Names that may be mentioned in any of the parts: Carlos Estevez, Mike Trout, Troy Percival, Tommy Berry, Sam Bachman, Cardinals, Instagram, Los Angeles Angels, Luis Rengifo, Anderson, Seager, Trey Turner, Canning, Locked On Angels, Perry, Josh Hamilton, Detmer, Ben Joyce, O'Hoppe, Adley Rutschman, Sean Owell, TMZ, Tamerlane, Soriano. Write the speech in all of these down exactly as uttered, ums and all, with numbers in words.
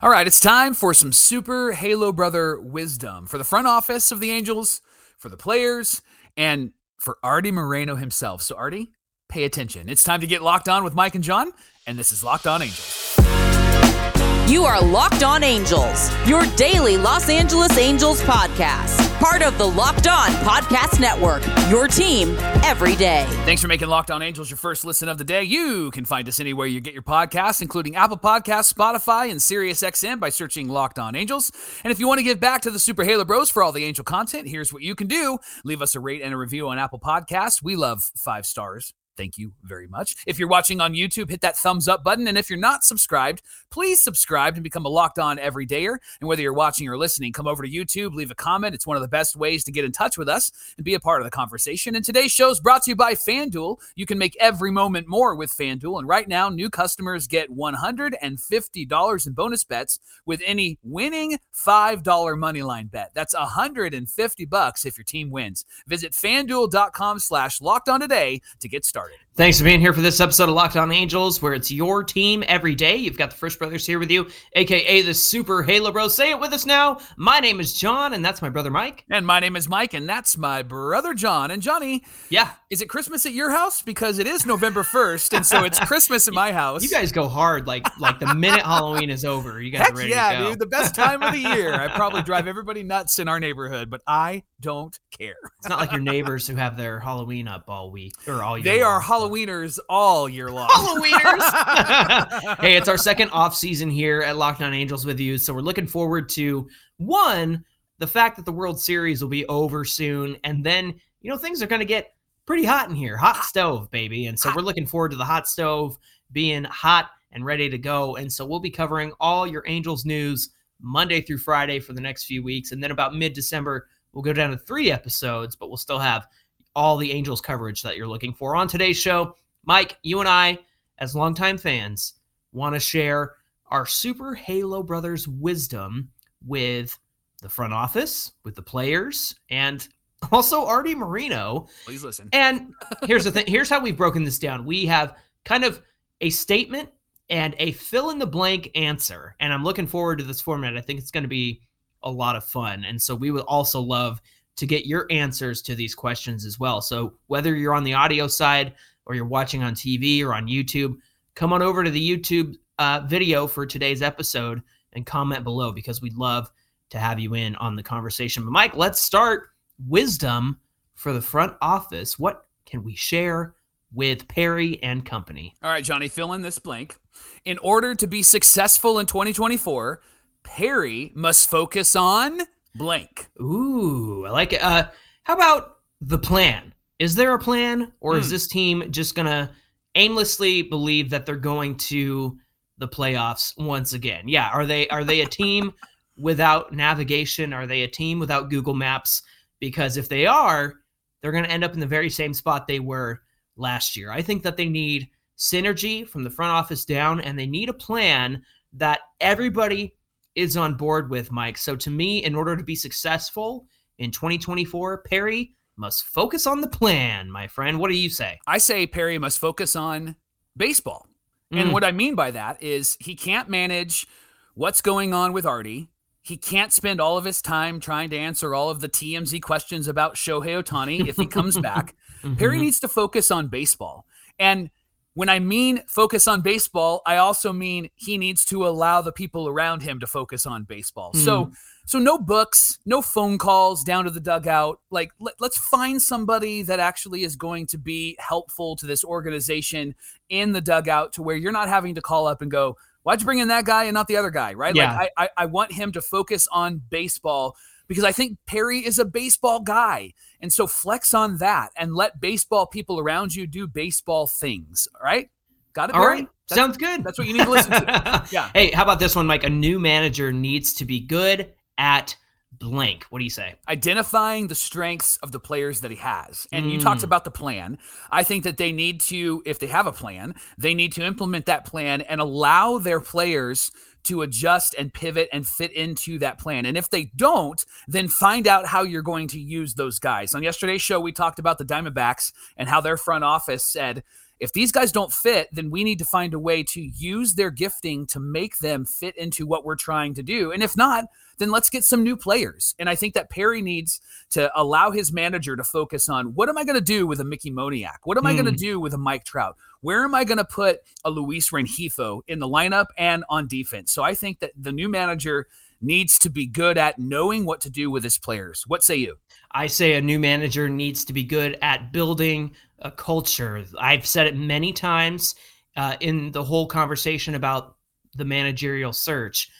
All right, it's time for some Super Halo Brother wisdom for the front office of the Angels, for the players, and for Arte Moreno himself. So Arte, pay attention. It's time to get locked on with Mike and John, and this is Locked On Angels. You are Locked On Angels, your daily Los Angeles Angels podcast. Part of the Locked On Podcast Network, your team every day. Thanks for making Locked On Angels your first listen of the day. You can find us anywhere you get your podcasts, including Apple Podcasts, Spotify, and SiriusXM by searching Locked On Angels. And if you want to give back to the Super Halo Bros for all the Angel content, here's what you can do. Leave us a rate and a review on Apple Podcasts. We love five stars. Thank you very much. If you're watching on YouTube, hit that thumbs up button. And if you're not subscribed, please subscribe and become a Locked On Everydayer. And whether you're watching or listening, come over to YouTube, leave a comment. It's one of the best ways to get in touch with us and be a part of the conversation. And today's show is brought to you by FanDuel. You can make every moment more with FanDuel. And right now, new customers get one hundred fifty dollars in bonus bets with any winning five dollar moneyline bet. That's one hundred fifty bucks if your team wins. Visit FanDuel.com slash Locked On today to get started. Thanks for being here for this episode of Locked On Angels, where it's your team every day. You've got the Frisch Brothers here with you, a k a the Super Halo Bros. Say it with us now. My name is John, and that's my brother Mike. And my name is Mike, and that's my brother John. And Johnny, yeah, is it Christmas at your house? Because it is November first, and so it's Christmas at my house. You guys go hard, like like the minute Halloween is over. You guys Heck are ready yeah, to go. Yeah, dude, the best time of the year. I probably drive everybody nuts in our neighborhood, but I don't care. It's not like your neighbors who have their Halloween up all week or all year. They long. are Halloweeners all year long. Halloweeners. Hey, it's our second off season here at Locked On Angels with you. So we're looking forward to, one, the fact that the World Series will be over soon. And then, you know, things are going to get pretty hot in here. Hot stove, baby. And so hot. We're looking forward to the hot stove being hot and ready to go. And so we'll be covering all your Angels news Monday through Friday for the next few weeks. And then about mid-December, we'll go down to three episodes, but we'll still have all the Angels coverage that you're looking for. On today's show, Mike, you and I, as longtime fans, want to share our Super Halo Brothers wisdom with the front office, with the players, and also Arte Moreno. Please listen. And here's the thing. Here's how we've broken this down. We have kind of a statement and a fill-in-the-blank answer, and I'm looking forward to this format. I think it's going to be a lot of fun. And so we would also love to get your answers to these questions as well. So whether you're on the audio side or you're watching on T V or on YouTube, come on over to the YouTube uh, video for today's episode and comment below, because we'd love to have you in on the conversation. But Mike, let's start wisdom for the front office. What can we share with Perry and company? All right, Johnny, fill in this blank. In order to be successful in twenty twenty-four, Perry must focus on blank. Ooh, I like it. Uh, how about the plan? Is there a plan, or mm. is this team just going to aimlessly believe that they're going to the playoffs once again? Yeah, are they are they a team without navigation? Are they a team without Google Maps? Because if they are, they're going to end up in the very same spot they were last year. I think that they need synergy from the front office down, and they need a plan that everybody is on board with, Mike. So to me, in order to be successful in twenty twenty-four, Perry must focus on the plan, my friend. What do you say? I say Perry must focus on baseball. Mm. And what I mean by that is he can't manage what's going on with Arte. He can't spend all of his time trying to answer all of the T M Z questions about Shohei Ohtani if he comes back. Mm-hmm. Perry needs to focus on baseball. And when I mean focus on baseball, I also mean he needs to allow the people around him to focus on baseball. Mm. So so no books, no phone calls down to the dugout. Like, let, let's find somebody that actually is going to be helpful to this organization in the dugout, to where you're not having to call up and go, why'd you bring in that guy and not the other guy, right? Yeah. Like, I, I, I want him to focus on baseball, because I think Perry is a baseball guy. And so flex on that and let baseball people around you do baseball things. All right? Got it, All Perry? right. That's, Sounds good. That's what you need to listen to. Yeah. Hey, how about this one, Mike? A new manager needs to be good at blank. What do you say? Identifying the strengths of the players that he has. And mm. you talked about the plan. I think that they need to, if they have a plan, they need to implement that plan and allow their players to adjust and pivot and fit into that plan. And if they don't, then find out how you're going to use those guys. On yesterday's show, we talked about the Diamondbacks and how their front office said, If these guys don't fit, then we need to find a way to use their gifting to make them fit into what we're trying to do. And if not, then let's get some new players. And I think that Perry needs to allow his manager to focus on, what am I going to do with a Mickey Moniak? What am mm. I going to do with a Mike Trout? Where am I going to put a Luis Rengifo in the lineup and on defense? So I think that the new manager needs to be good at knowing what to do with his players. What say you? I say a new manager needs to be good at building a culture. I've said it many times uh, in the whole conversation about the managerial search.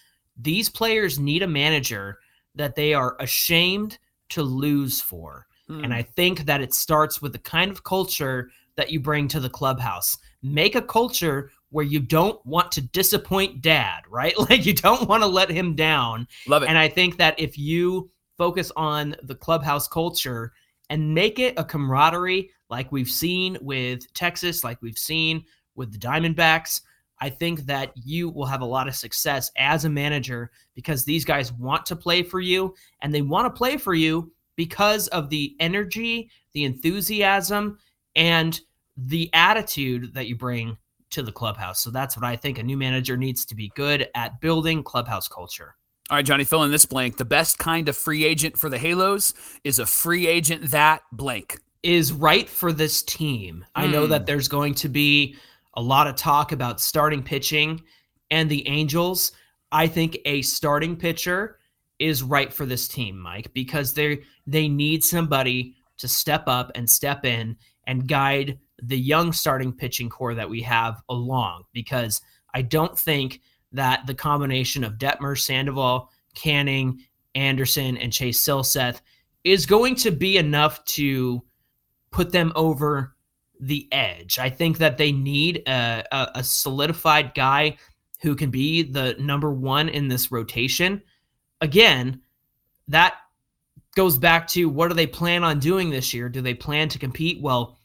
These players need a manager that they are ashamed to lose for. Mm. And I think that it starts with the kind of culture that you bring to the clubhouse. Make a culture where you don't want to disappoint dad, right? Like, you don't want to let him down. Love it. And I think that if you focus on the clubhouse culture and make it a camaraderie, like we've seen with Texas, like we've seen with the Diamondbacks, I think that you will have a lot of success as a manager, because these guys want to play for you, and they want to play for you because of the energy, the enthusiasm, and the attitude that you bring to the clubhouse. So that's what I think. A new manager needs to be good at building clubhouse culture. All right, Johnny, fill in this blank. The best kind of free agent for the Halos is a free agent that blank is right for this team. Mm. I know that there's going to be a lot of talk about starting pitching and the Angels. I think a starting pitcher is right for this team, Mike, because they they need somebody to step up and step in and guide the young starting pitching core that we have along, because I don't think that the combination of Detmer, Sandoval, Canning, Anderson, and Chase Silseth is going to be enough to put them over the edge. I think that they need a, a, a solidified guy who can be the number one in this rotation. Again, that goes back to, what do they plan on doing this year? Do they plan to compete? Well,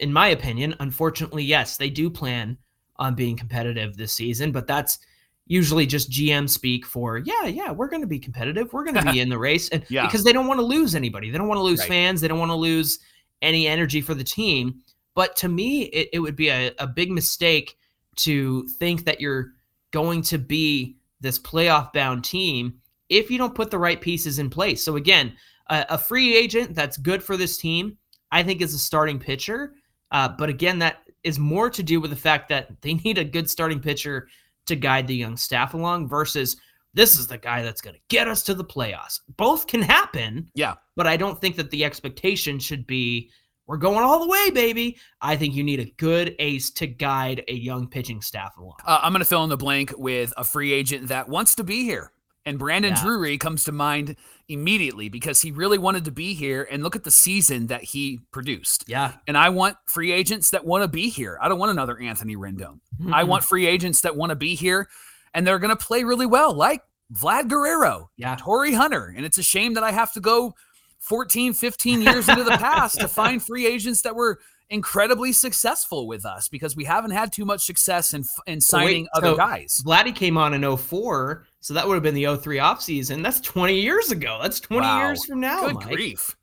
in my opinion, unfortunately, yes, they do plan on being competitive this season, but that's usually just G M speak for, yeah, yeah, we're going to be competitive. We're going to be in the race. And yeah. Because they don't want to lose anybody. They don't want to lose right. fans. They don't want to lose any energy for the team. But to me, it, it would be a, a big mistake to think that you're going to be this playoff-bound team if you don't put the right pieces in place. So again, a, a free agent that's good for this team, I think, is a starting pitcher. Uh, but again, that is more to do with the fact that they need a good starting pitcher to guide the young staff along versus this is the guy that's going to get us to the playoffs. Both can happen. Yeah. But I don't think that the expectation should be, we're going all the way, baby. I think you need a good ace to guide a young pitching staff along. Uh, I'm going to fill in the blank with a free agent that wants to be here. And Brandon yeah. Drury comes to mind immediately because he really wanted to be here, and look at the season that he produced. Yeah. And I want free agents that want to be here. I don't want another Anthony Rendon. Mm-hmm. I want free agents that want to be here, and they're going to play really well, like Vlad Guerrero, yeah. Torii Hunter. And it's a shame that I have to go fourteen, fifteen years into the past to find free agents that were incredibly successful with us, because we haven't had too much success in in signing oh, wait, other so guys. Vladdy came on in oh four, so that would have been the oh three offseason. That's twenty years ago. That's twenty wow. years from now. Good Mike. Grief.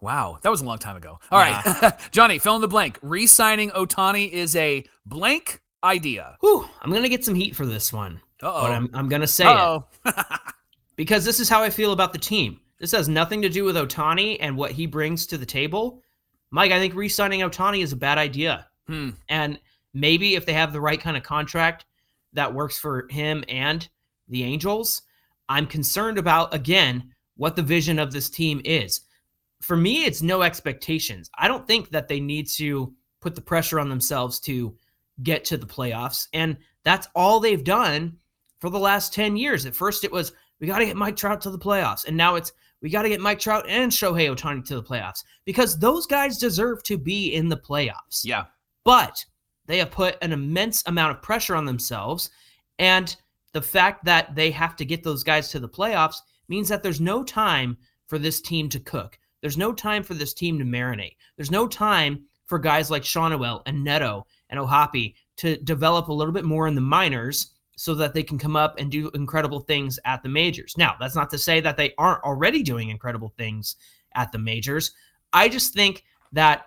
Wow. That was a long time ago. All yeah. right. Johnny, fill in the blank. Re-signing Ohtani is a blank idea. Whew, I'm going to get some heat for this one. Uh-oh. But I'm, I'm going to say Uh-oh. it. Because this is how I feel about the team. This has nothing to do with Ohtani and what he brings to the table. Mike, I think re-signing Ohtani is a bad idea. Hmm. And maybe if they have the right kind of contract that works for him and the Angels, I'm concerned about, again, what the vision of this team is. For me, it's no expectations. I don't think that they need to put the pressure on themselves to get to the playoffs. And that's all they've done for the last ten years. At first it was, we got to get Mike Trout to the playoffs. And now it's, we got to get Mike Trout and Shohei Ohtani to the playoffs, because those guys deserve to be in the playoffs. Yeah. But they have put an immense amount of pressure on themselves, and the fact that they have to get those guys to the playoffs means that there's no time for this team to cook. There's no time for this team to marinate. There's no time for guys like Sean Owell and Neto and O'Hoppe to develop a little bit more in the minors, so that they can come up and do incredible things at the majors. Now, that's not to say that they aren't already doing incredible things at the majors. I just think that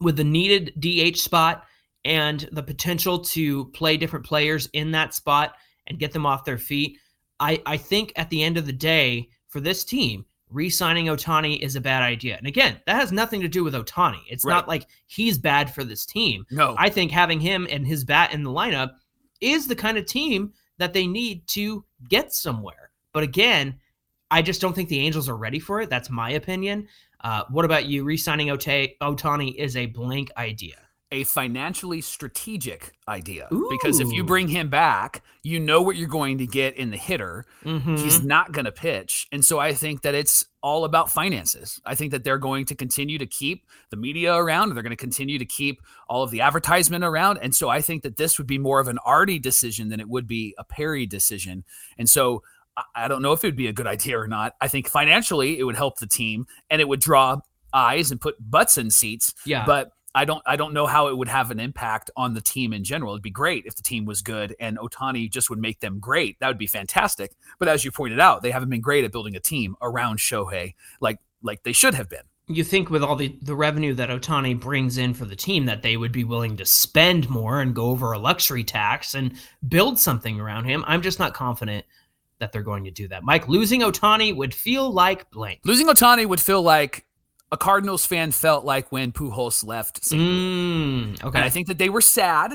with the needed D H spot and the potential to play different players in that spot and get them off their feet. I, I think at the end of the day, for this team, re-signing Ohtani is a bad idea. And again, that has nothing to do with Ohtani. It's right. not like he's bad for this team. No, I think having him and his bat in the lineup is the kind of team that they need to get somewhere. But again, I just don't think the Angels are ready for it. That's my opinion. Uh, what about you? Re-signing Ota- Ohtani is a blank idea. A financially strategic idea. Ooh. Because if you bring him back, you know what you're going to get in the hitter. Mm-hmm. He's not going to pitch. And so I think that it's all about finances. I think that they're going to continue to keep the media around. They're going to continue to keep all of the advertisement around. And so I think that this would be more of an Arte decision than it would be a Perry decision. And so I don't know if it would be a good idea or not. I think financially it would help the team and it would draw eyes and put butts in seats. Yeah. But I don't I don't know how it would have an impact on the team in general. It'd be great if the team was good and Ohtani just would make them great. That would be fantastic. But as you pointed out, they haven't been great at building a team around Shohei like like they should have been. You think with all the, the revenue that Ohtani brings in for the team that they would be willing to spend more and go over a luxury tax and build something around him. I'm just not confident that they're going to do that. Mike, losing Ohtani would feel like blank. Losing Ohtani would feel like a Cardinals fan felt like when Pujols left. Mm, okay. And I think that they were sad.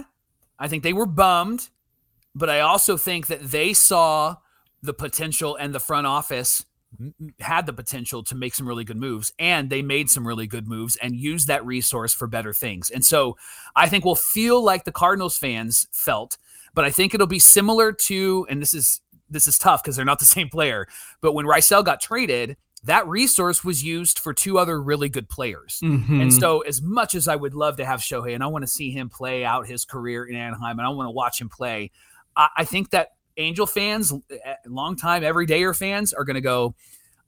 I think they were bummed. But I also think that they saw the potential and the front office had the potential to make some really good moves. And they made some really good moves and used that resource for better things. And so I think we'll feel like the Cardinals fans felt. But I think it'll be similar to, and this is this is tough because they're not the same player. But when Rysel got traded, that resource was used for two other really good players. Mm-hmm. And so as much as I would love to have Shohei and I want to see him play out his career in Anaheim and I want to watch him play, I, I think that Angel fans, longtime everydayer fans are going to go,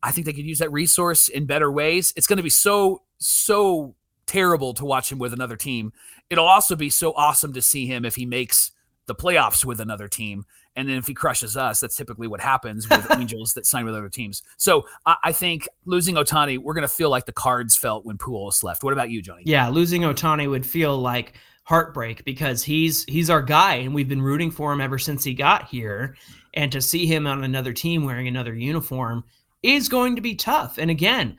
I think they could use that resource in better ways. It's going to be so, so terrible to watch him with another team. It'll also be so awesome to see him if he makes the playoffs with another team. And then if he crushes us, that's typically what happens with Angels that sign with other teams. So I, I think losing Ohtani, we're going to feel like the Cards felt when Pujols left. What about you, Johnny? Yeah, losing Ohtani would feel like heartbreak because he's he's our guy, and we've been rooting for him ever since he got here. And to see him on another team wearing another uniform is going to be tough. And again,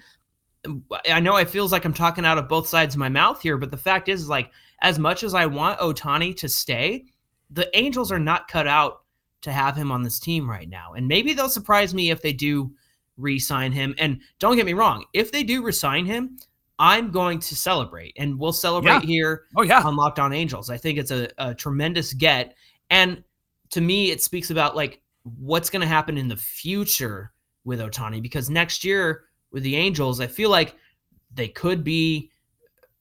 I know it feels like I'm talking out of both sides of my mouth here, but the fact is, like, as much as I want Ohtani to stay, the Angels are not cut out to have him on this team right now. And maybe they'll surprise me if they do re-sign him. And don't get me wrong, if they do resign him, I'm going to celebrate. And we'll celebrate yeah. here oh, yeah. on Locked On Angels. I think it's a, a tremendous get. And to me, it speaks about like what's going to happen in the future with Ohtani. Because next year with the Angels, I feel like they could be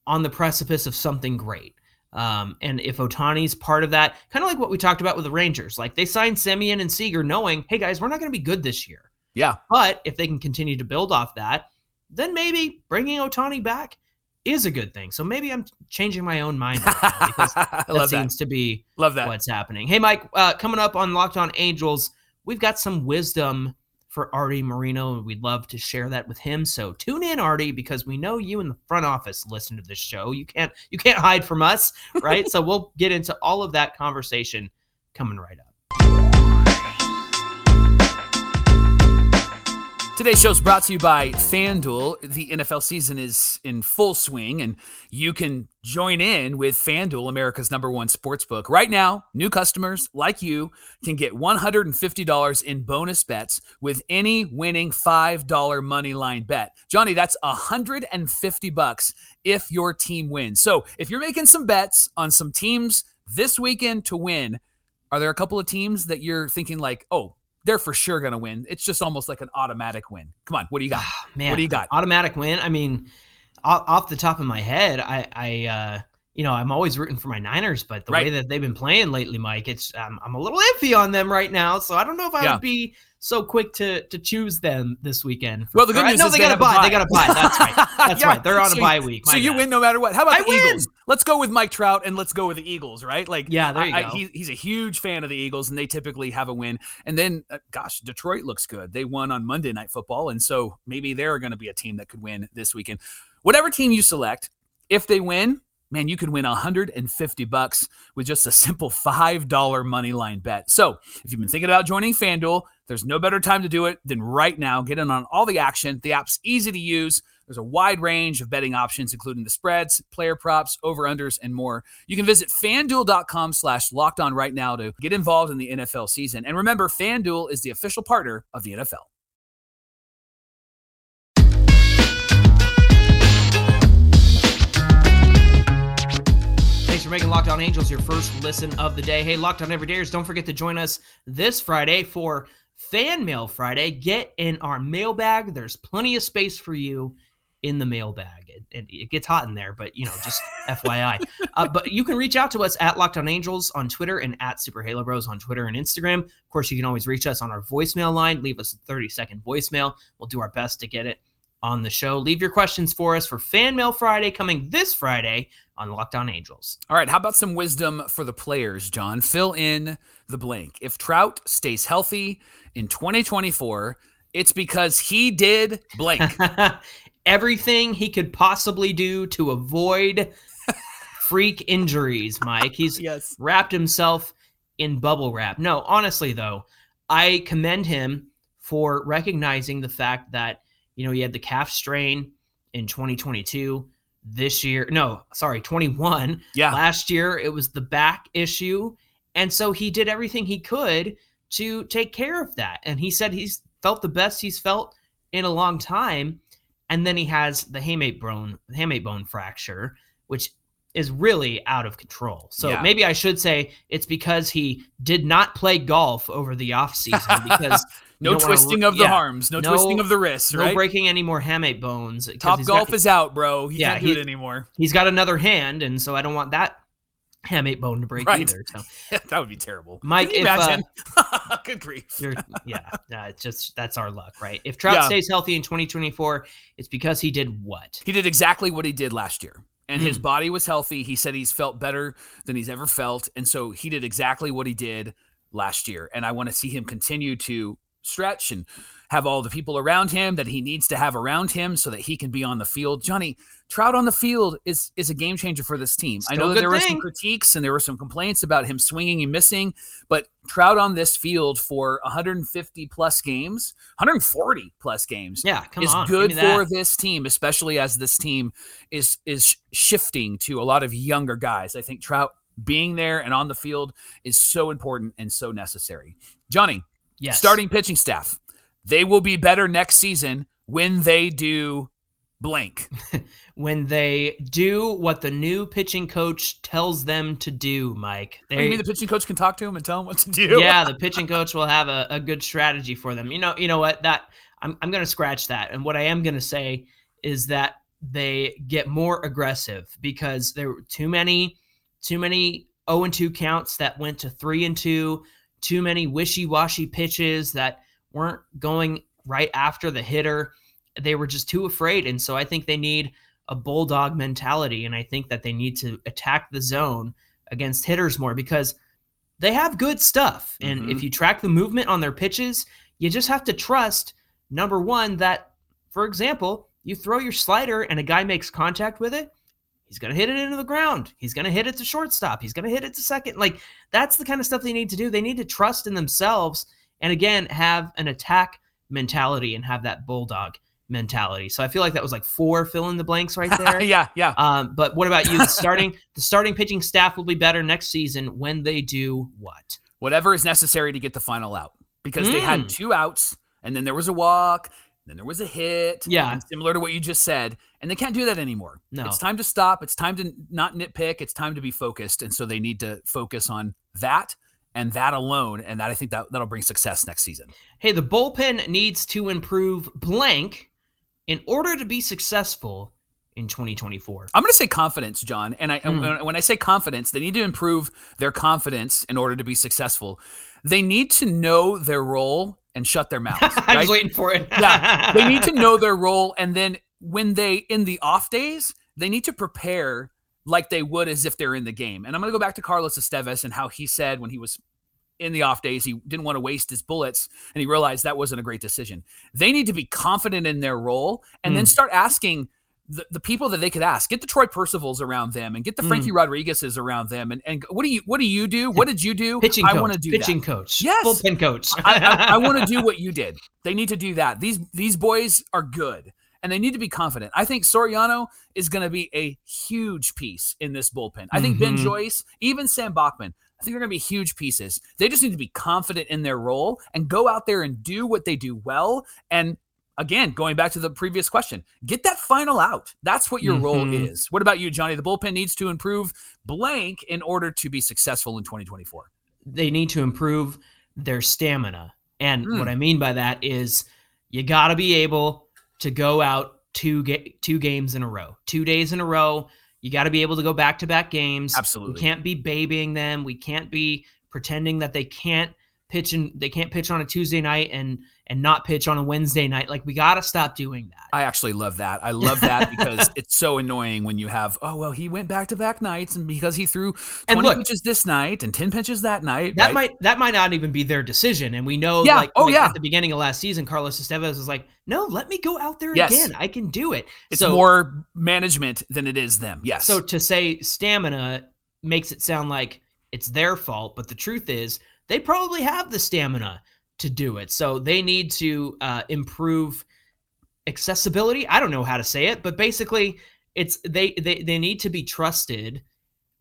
on the precipice of something great. Um, and if Ohtani's part of that, kind of like what we talked about with the Rangers, like they signed Semien and Seager knowing, hey guys, we're not going to be good this year. Yeah. But if they can continue to build off that, then maybe bringing Ohtani back is a good thing. So maybe I'm changing my own mind right now because that love seems that. to be love that. what's happening. Hey, Mike, uh, coming up on Locked On Angels, we've got some wisdom for Arte Moreno, and we'd love to share that with him. So tune in, Arte, because we know you in the front office listen to this show. You can't you can't hide from us, right? So we'll get into all of that conversation coming right up. Today's show is brought to you by FanDuel. The N F L season is in full swing, and you can join in with FanDuel, America's number one sportsbook. Right now, new customers like you can get one hundred fifty dollars in bonus bets with any winning five dollar money line bet. Johnny, that's one hundred fifty bucks if your team wins. So if you're making some bets on some teams this weekend to win, are there a couple of teams that you're thinking like, oh, they're for sure going to win? It's just almost like an automatic win. Come on. What do you got? Oh, man, what do you got? Automatic win. I mean, off the top of my head, I, I, uh, you know, I'm always rooting for my Niners, but the right. way that they've been playing lately, Mike, it's, um, I'm a little iffy on them right now. So I don't know if I yeah. would be so quick to, to choose them this weekend. Well, the good news I, no, is they, they got to buy. buy. They got to buy. That's right. That's yeah. right. They're on so, a bye week. So you God. win no matter what. How about I the Eagles? Win. Let's go with Mike Trout and let's go with the Eagles, right? Like, yeah, there you I, go. I, he, he's a huge fan of the Eagles and they typically have a win. And then, uh, gosh, Detroit looks good. They won on Monday Night Football. And so maybe they're going to be a team that could win this weekend. Whatever team you select, if they win, man, you can win one hundred fifty bucks with just a simple five dollar money line bet. So if you've been thinking about joining FanDuel, there's no better time to do it than right now. Get in on all the action. The app's easy to use. There's a wide range of betting options, including the spreads, player props, over-unders, and more. You can visit FanDuel.com slash locked on right now to get involved in the N F L season. And remember, FanDuel is the official partner of the N F L. Making Locked On Angels your first listen of the day. Hey, Locked On Everydayers, don't forget to join us this Friday for Fan Mail Friday. Get in our mailbag. There's plenty of space for you in the mailbag. It, it, it gets hot in there, but, you know, just F Y I. Uh, but you can reach out to us at Locked On Angels on Twitter and at Super Halo Bros on Twitter and Instagram. Of course, you can always reach us on our voicemail line. Leave us a thirty-second voicemail. We'll do our best to get it on the show. Leave your questions for us for Fan Mail Friday coming this Friday on Locked On Angels. All right, how about some wisdom for the players, John? Fill in the blank. If Trout stays healthy in twenty twenty-four, it's because he did blank. Everything he could possibly do to avoid freak injuries, Mike. He's yes. wrapped himself in bubble wrap. No, honestly, though, I commend him for recognizing the fact that, you know, he had the calf strain in twenty twenty-two. This year, no, sorry, twenty-one. Yeah. Last year, it was the back issue. And so he did everything he could to take care of that. And he said he's felt the best he's felt in a long time. And then he has the hamate bone, hamate bone fracture, which is really out of control. So yeah. maybe I should say it's because he did not play golf over the offseason because no twisting wanna, of the yeah. arms, no, no twisting of the wrists, right? No breaking any more hamate bones. Top golf got, is out, bro. He yeah, can't do he, it anymore. He's got another hand, and so I don't want that hamate bone to break right. either. So that would be terrible, Mike. If, imagine. Uh, Good grief. You're, yeah, nah, it's just that's our luck, right? If Trout yeah. stays healthy in twenty twenty-four, it's because he did what? He did exactly what he did last year. And his body was healthy. He said he's felt better than he's ever felt. And so he did exactly what he did last year. And I want to see him continue to stretch and have all the people around him that he needs to have around him so that he can be on the field. Johnny, Trout on the field is is a game changer for this team. Still I know that there thing. were some critiques and there were some complaints about him swinging and missing, but Trout on this field for one hundred fifty plus games, one hundred forty plus games yeah, come is on. good for this team, especially as this team is is shifting to a lot of younger guys. I think Trout being there and on the field is so important and so necessary. Johnny, yes. starting pitching staff. They will be better next season when they do blank. When they do what the new pitching coach tells them to do, Mike. They, you mean the pitching coach can talk to him and tell him what to do? Yeah, the pitching coach will have a, a good strategy for them. You know, you know what? That I'm I'm going to scratch that. And what I am going to say is that they get more aggressive because there were too many, too many oh and two counts that went to three and two, too many wishy-washy pitches that weren't going right after the hitter. They were just too afraid. And so I think they need a bulldog mentality. And I think that they need to attack the zone against hitters more because they have good stuff. And mm-hmm. if you track the movement on their pitches, you just have to trust, number one, that, for example, you throw your slider and a guy makes contact with it, he's going to hit it into the ground. He's going to hit it to shortstop. He's going to hit it to second. Like, that's the kind of stuff they need to do. They need to trust in themselves. And again, have an attack mentality and have that bulldog mentality. So I feel like that was like four fill in the blanks right there. yeah, yeah. Um, but what about you? The starting the starting pitching staff will be better next season when they do what? Whatever is necessary to get the final out. Because mm. they had two outs, and then there was a walk, then there was a hit. Yeah. Similar to what you just said. And they can't do that anymore. No. It's time to stop. It's time to not nitpick. It's time to be focused. And so they need to focus on that. And that alone, and that I think that, that'll bring success next season. Hey, the bullpen needs to improve blank in order to be successful in twenty twenty-four. I'm going to say confidence, John. And I mm. when I say confidence, they need to improve their confidence in order to be successful. They need to know their role and shut their mouths. Right? I was waiting for it. yeah, They need to know their role. And then when they, in the off days, they need to prepare like they would as if they're in the game. And I'm going to go back to Carlos Estevez and how he said when he was in the off days, he didn't want to waste his bullets, and he realized that wasn't a great decision. They need to be confident in their role and mm. then start asking the, the people that they could ask. Get the Troy Percivals around them and get the Frankie mm. Rodriguez's around them. And, and what do you what do you do? What did you do? Pitching I coach. I want to do pitching that. coach. Yes. Bullpen coach. I, I, I want to do what you did. They need to do that. These these boys are good. And they need to be confident. I think Soriano is going to be a huge piece in this bullpen. I think mm-hmm. Ben Joyce, even Sam Bachman, I think they're going to be huge pieces. They just need to be confident in their role and go out there and do what they do well. And again, going back to the previous question, get that final out. That's what your mm-hmm. role is. What about you, Johnny? The bullpen needs to improve blank in order to be successful in twenty twenty-four. They need to improve their stamina. And mm. what I mean by that is you got to be able to go out two ga- two games in a row, two days in a row. You got to be able to go back-to-back games. Absolutely. We can't be babying them. We can't be pretending that they can't pitch and they can't pitch on a Tuesday night and and not pitch on a Wednesday night. Like, we got to stop doing that. I actually love that. I love that because it's so annoying when you have, oh, well, he went back-to-back nights and because he threw twenty look, pitches this night and ten pitches that night. That right? might that might not even be their decision. And we know yeah. like, oh, like yeah. at the beginning of last season, Carlos Estevez was like, no, let me go out there yes. again. I can do it. It's so, more management than it is them. Yes. So to say stamina makes it sound like it's their fault, but the truth is they probably have the stamina to do it. So they need to uh, improve accessibility. I don't know how to say it, but basically it's they, they they need to be trusted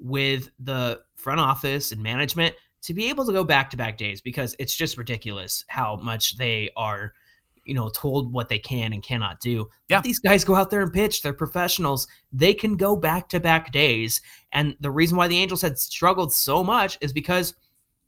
with the front office and management to be able to go back-to-back days, because it's just ridiculous how much they are, you know, told what they can and cannot do. Yeah. These guys go out there and pitch. They're professionals. They can go back-to-back days. And the reason why the Angels had struggled so much is because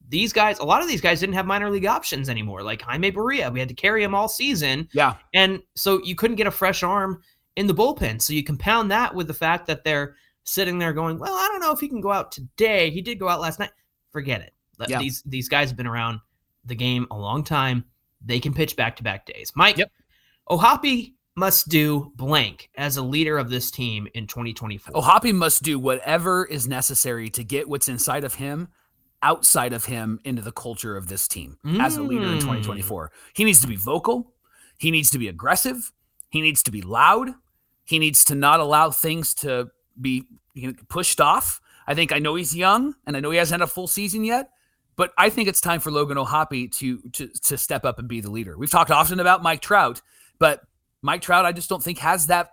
these guys, a lot of these guys didn't have minor league options anymore. Like Jaime Barria, we had to carry him all season. Yeah. And so you couldn't get a fresh arm in the bullpen. So you compound that with the fact that they're sitting there going, well, I don't know if he can go out today. He did go out last night. Forget it. Yeah. These these guys have been around the game a long time. They can pitch back-to-back days. Mike, yep. O'Hoppe must do blank as a leader of this team in twenty twenty-four. O'Hoppe must do whatever is necessary to get what's inside of him outside of him into the culture of this team mm. as a leader in twenty twenty-four. He needs to be vocal. He needs to be aggressive. He needs to be loud. He needs to not allow things to be you know, pushed off. I think I know he's young and I know he hasn't had a full season yet, but I think it's time for Logan O'Hoppe to, to, to step up and be the leader. We've talked often about Mike Trout, but Mike Trout, I just don't think has that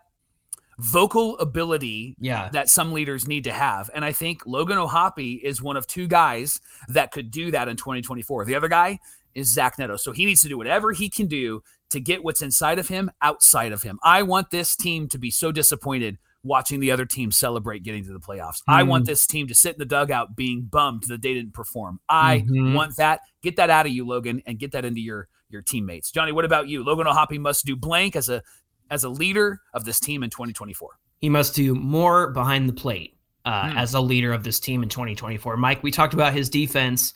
vocal ability yeah. that some leaders need to have. And I think Logan O'Hoppe is one of two guys that could do that in twenty twenty-four. The other guy is Zach Neto. So he needs to do whatever he can do to get what's inside of him, outside of him. I want this team to be so disappointed watching the other team celebrate getting to the playoffs. Mm-hmm. I want this team to sit in the dugout being bummed that they didn't perform. I mm-hmm. want that. Get that out of you, Logan, and get that into your, your teammates. Johnny, what about you? Logan O'Hoppe must do blank as a as a leader of this team in twenty twenty-four. He must do more behind the plate uh, mm. as a leader of this team in twenty twenty-four. Mike, we talked about his defense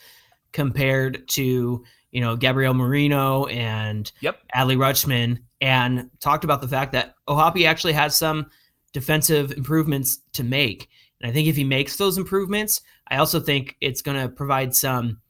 compared to, you know, Gabriel Moreno and yep. Adley Rutschman, and talked about the fact that O'Hoppe actually has some defensive improvements to make. And I think if he makes those improvements, I also think it's going to provide some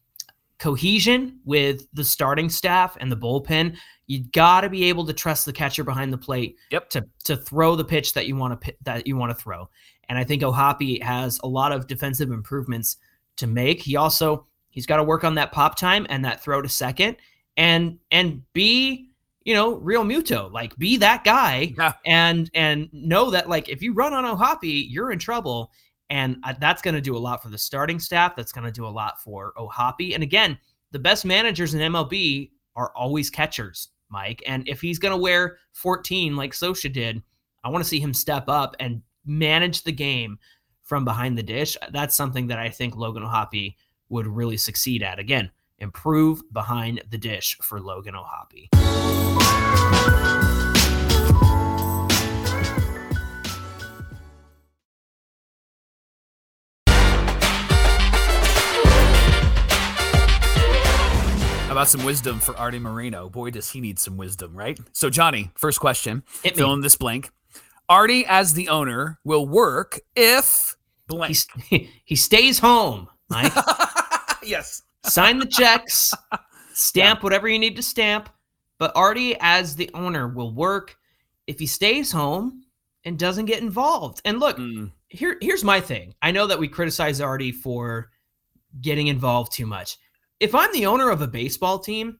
cohesion with the starting staff and the bullpen. You got to be able to trust the catcher behind the plate yep. to to throw the pitch that you want to that you want to throw. And I think O'Hoppe has a lot of defensive improvements to make. He also he's got to work on that pop time and that throw to second, and and be you know real Muto, like be that guy yeah. and and know that like if you run on O'Hoppe, you're in trouble. And that's going to do a lot for the starting staff. That's going to do a lot for O'Hoppe. And again, the best managers in M L B are always catchers, Mike. And if he's going to wear fourteen like Sosha did, I want to see him step up and manage the game from behind the dish. That's something that I think Logan O'Hoppe would really succeed at. Again, improve behind the dish for Logan O'Hoppe. About some wisdom for Arte Moreno. Boy, does he need some wisdom, right? So, Johnny, first question. Hit fill me. In this blank. Arte, as the owner, will work if blank. He, he stays home, Mike. Yes. Sign the checks. Stamp yeah. whatever you need to stamp. But Arte, as the owner, will work if he stays home and doesn't get involved. And look, mm. here, here's my thing. I know that we criticize Artie for getting involved too much. If I'm the owner of a baseball team,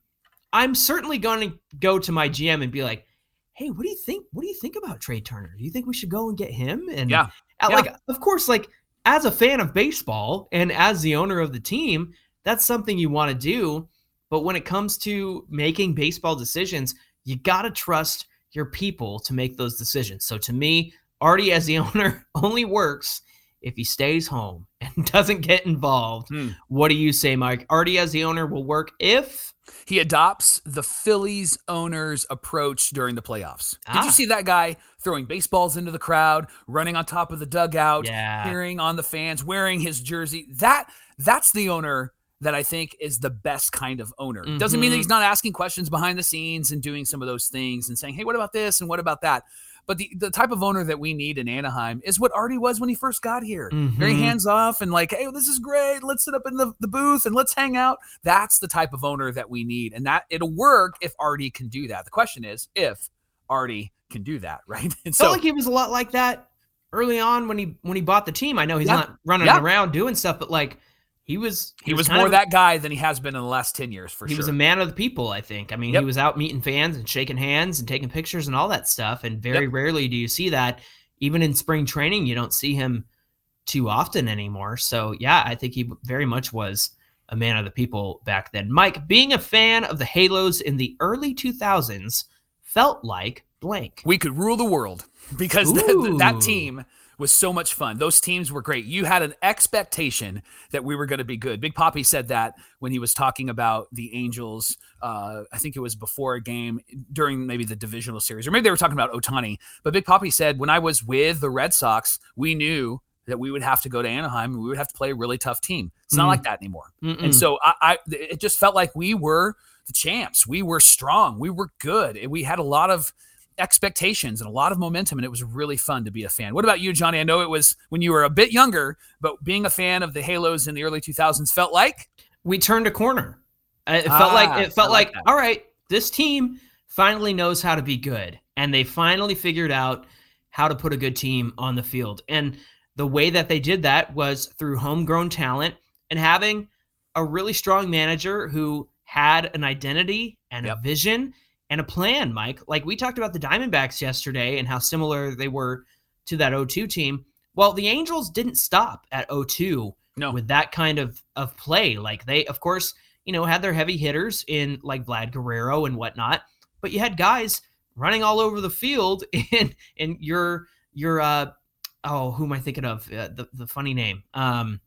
I'm certainly going to go to my G M and be like, hey, what do you think? What do you think about Trey Turner? Do you think we should go and get him? And yeah. like, yeah. of course, like as a fan of baseball and as the owner of the team, that's something you want to do. But when it comes to making baseball decisions, you got to trust your people to make those decisions. So to me, Artie as the owner only works if he stays home and doesn't get involved. Hmm. What do you say, Mike? Artie as the owner will work if he adopts the Phillies owner's approach during the playoffs. Ah. Did you see that guy throwing baseballs into the crowd, running on top of the dugout, yeah. cheering on the fans, wearing his jersey? That that's the owner that I think is the best kind of owner. Mm-hmm. Doesn't mean that he's not asking questions behind the scenes and doing some of those things and saying, hey, what about this and what about that? But the, the type of owner that we need in Anaheim is what Artie was when he first got here. Mm-hmm. Very hands-off and like, hey, this is great. Let's sit up in the, the booth and let's hang out. That's the type of owner that we need. And that it'll work if Artie can do that. The question is if Artie can do that, right? And so, I felt like he was a lot like that early on when he when he bought the team. I know he's yeah, not running yeah. around doing stuff, but like he was he, he was, was more of that guy than he has been in the last ten years for he sure. He was a man of the people, I think. I mean, yep. he was out meeting fans and shaking hands and taking pictures and all that stuff. And very yep. rarely do you see that. Even in spring training, you don't see him too often anymore. So, yeah, I think he very much was a man of the people back then. Mike, being a fan of the Halos in the early two thousands felt like blank. We could rule the world because that, that team – was so much fun. Those teams were great. You had an expectation that we were going to be good. Big Papi said that when he was talking about the Angels. Uh, I think it was before a game during maybe the divisional series, or maybe they were talking about Ohtani. But Big Papi said, when I was with the Red Sox, we knew that we would have to go to Anaheim and we would have to play a really tough team. It's not mm. like that anymore. Mm-mm. And so I, I, it just felt like we were the champs. We were strong. We were good. And we had a lot of expectations and a lot of momentum, and it was really fun to be a fan. What about you, Johnny? I know it was when you were a bit younger, but being a fan of the Halos in the early two thousands felt like we turned a corner. It ah, felt like it felt like, like all right, this team finally knows how to be good, and they finally figured out how to put a good team on the field. And the way that they did that was through homegrown talent and having a really strong manager who had an identity and yep. a vision and a plan, Mike. Like we talked about the Diamondbacks yesterday and how similar they were to that oh two team. Well, the Angels didn't stop at oh two no. with that kind of, of play. Like they, of course, you know, had their heavy hitters in like Vlad Guerrero and whatnot, but you had guys running all over the field in, in your, your, uh, oh, who am I thinking of? Uh, the, the funny name. Um,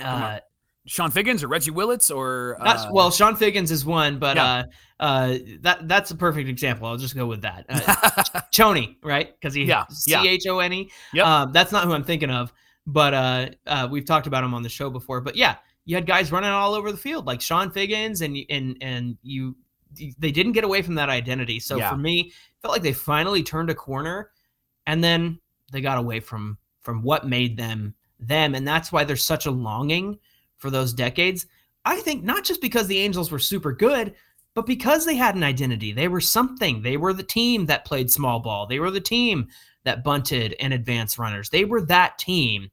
uh, Sean Figgins or Reggie Willits or uh... That's, well, Sean Figgins is one, but yeah. uh, uh, that that's a perfect example. I'll just go with that. Uh, Chone, right? Because he yeah, C H O N E. Yeah, um, that's not who I'm thinking of, but uh, uh, we've talked about him on the show before. But yeah, you had guys running all over the field like Sean Figgins, and and and you they didn't get away from that identity. So yeah. for me, it felt like they finally turned a corner, and then they got away from from what made them them, and that's why there's such a longing for those decades. I think not just because the Angels were super good, but because they had an identity. They were something. They were the team that played small ball. They were the team that bunted and advanced runners. They were that team,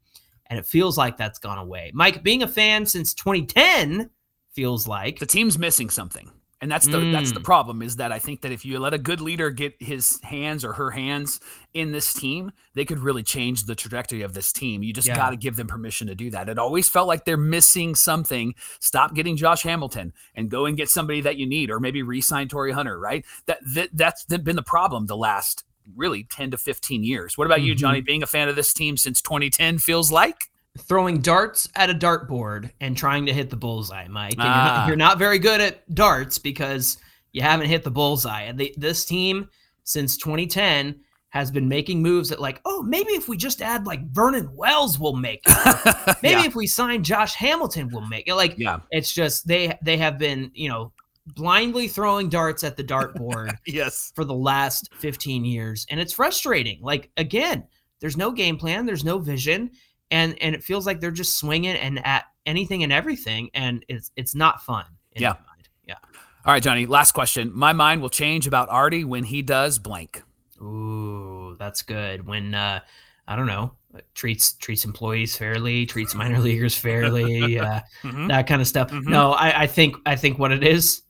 and it feels like that's gone away. Mike, being a fan since twenty ten feels like the team's missing something. And that's the mm. that's the problem, is that I think that if you let a good leader get his hands or her hands in this team, they could really change the trajectory of this team. You just yeah. got to give them permission to do that. It always felt like they're missing something. Stop getting Josh Hamilton and go and get somebody that you need, or maybe re-sign Torii Hunter, right? That, that that's been the problem the last really ten to fifteen years. What about mm-hmm. you, Johnny? Being a fan of this team since twenty ten feels like? Throwing darts at a dartboard and trying to hit the bullseye, Mike. And ah. you're, not, you're not very good at darts because you haven't hit the bullseye. And they, this team since twenty ten has been making moves that like, oh, maybe if we just add like Vernon Wells, we'll make it. Maybe yeah. if we sign Josh Hamilton, we'll make it. Like, yeah. it's just they they have been, you know, blindly throwing darts at the dartboard yes. for the last fifteen years. And it's frustrating. Like, again, there's no game plan. There's no vision. And and it feels like they're just swinging and at anything and everything, and it's it's not fun. In yeah. my mind. Yeah. All right, Johnny. Last question. My mind will change about Artie when he does blank. Ooh, that's that's good. When, uh, I don't know, treats treats employees fairly, treats minor leaguers fairly, uh, mm-hmm. that kind of stuff. Mm-hmm. No, I, I think I think what it is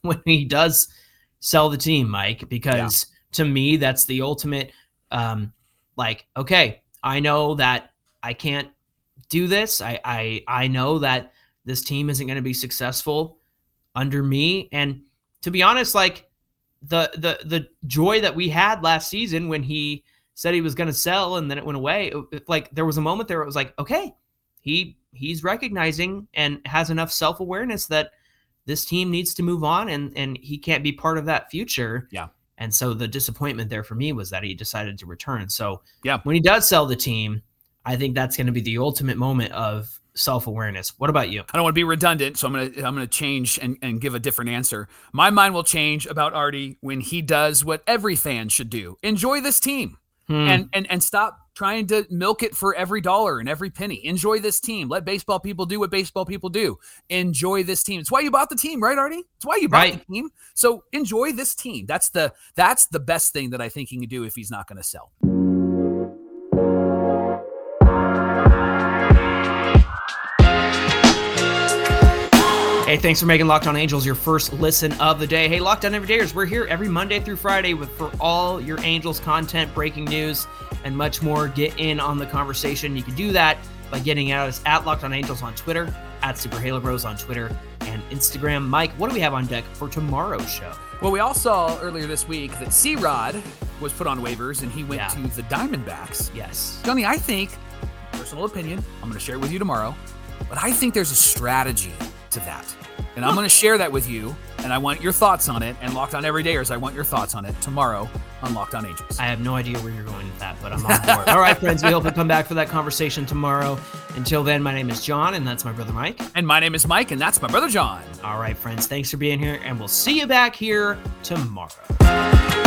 when he does sell the team, Mike, because yeah. to me, that's the ultimate, um, like, okay, I know that I can't do this. I I, I know that this team isn't going to be successful under me. And to be honest, like the, the, the joy that we had last season when he said he was going to sell and then it went away. It, it, like there was a moment there where it was like, okay, he, he's recognizing and has enough self-awareness that this team needs to move on and, and he can't be part of that future. Yeah. And so the disappointment there for me was that he decided to return. So yeah, when he does sell the team, I think that's going to be the ultimate moment of self-awareness. What about you? I don't want to be redundant, so I'm going to I'm going to change and, and give a different answer. My mind will change about Artie when he does what every fan should do. Enjoy this team hmm. and, and, and stop trying to milk it for every dollar and every penny. Enjoy this team. Let baseball people do what baseball people do. Enjoy this team. It's why you bought the team, right, Artie? It's why you bought right. the team. So enjoy this team. That's the that's the best thing that I think he can do if he's not going to sell. Hey, thanks for making Locked On Angels your first listen of the day. Hey, Locked On Everydayers, we're here every Monday through Friday with for all your Angels content, breaking news, and much more. Get in on the conversation. You can do that by getting at us at Locked On Angels on Twitter, at Super Halo Bros on Twitter and Instagram. Mike, what do we have on deck for tomorrow's show? Well, we all saw earlier this week that C-Rod was put on waivers and he went yeah. to the Diamondbacks. Yes. Johnny, I think, personal opinion, I'm going to share it with you tomorrow, but I think there's a strategy to that. And I'm going to share that with you, and I want your thoughts on it. And Locked On Everydayers, I want your thoughts on it tomorrow on Locked On Angels. I have no idea where you're going with that, but I'm on board. All right, friends, we hope you come back for that conversation tomorrow. Until then, my name is John, and that's my brother Mike. And my name is Mike, and that's my brother John. All right, friends, thanks for being here, and we'll see you back here tomorrow.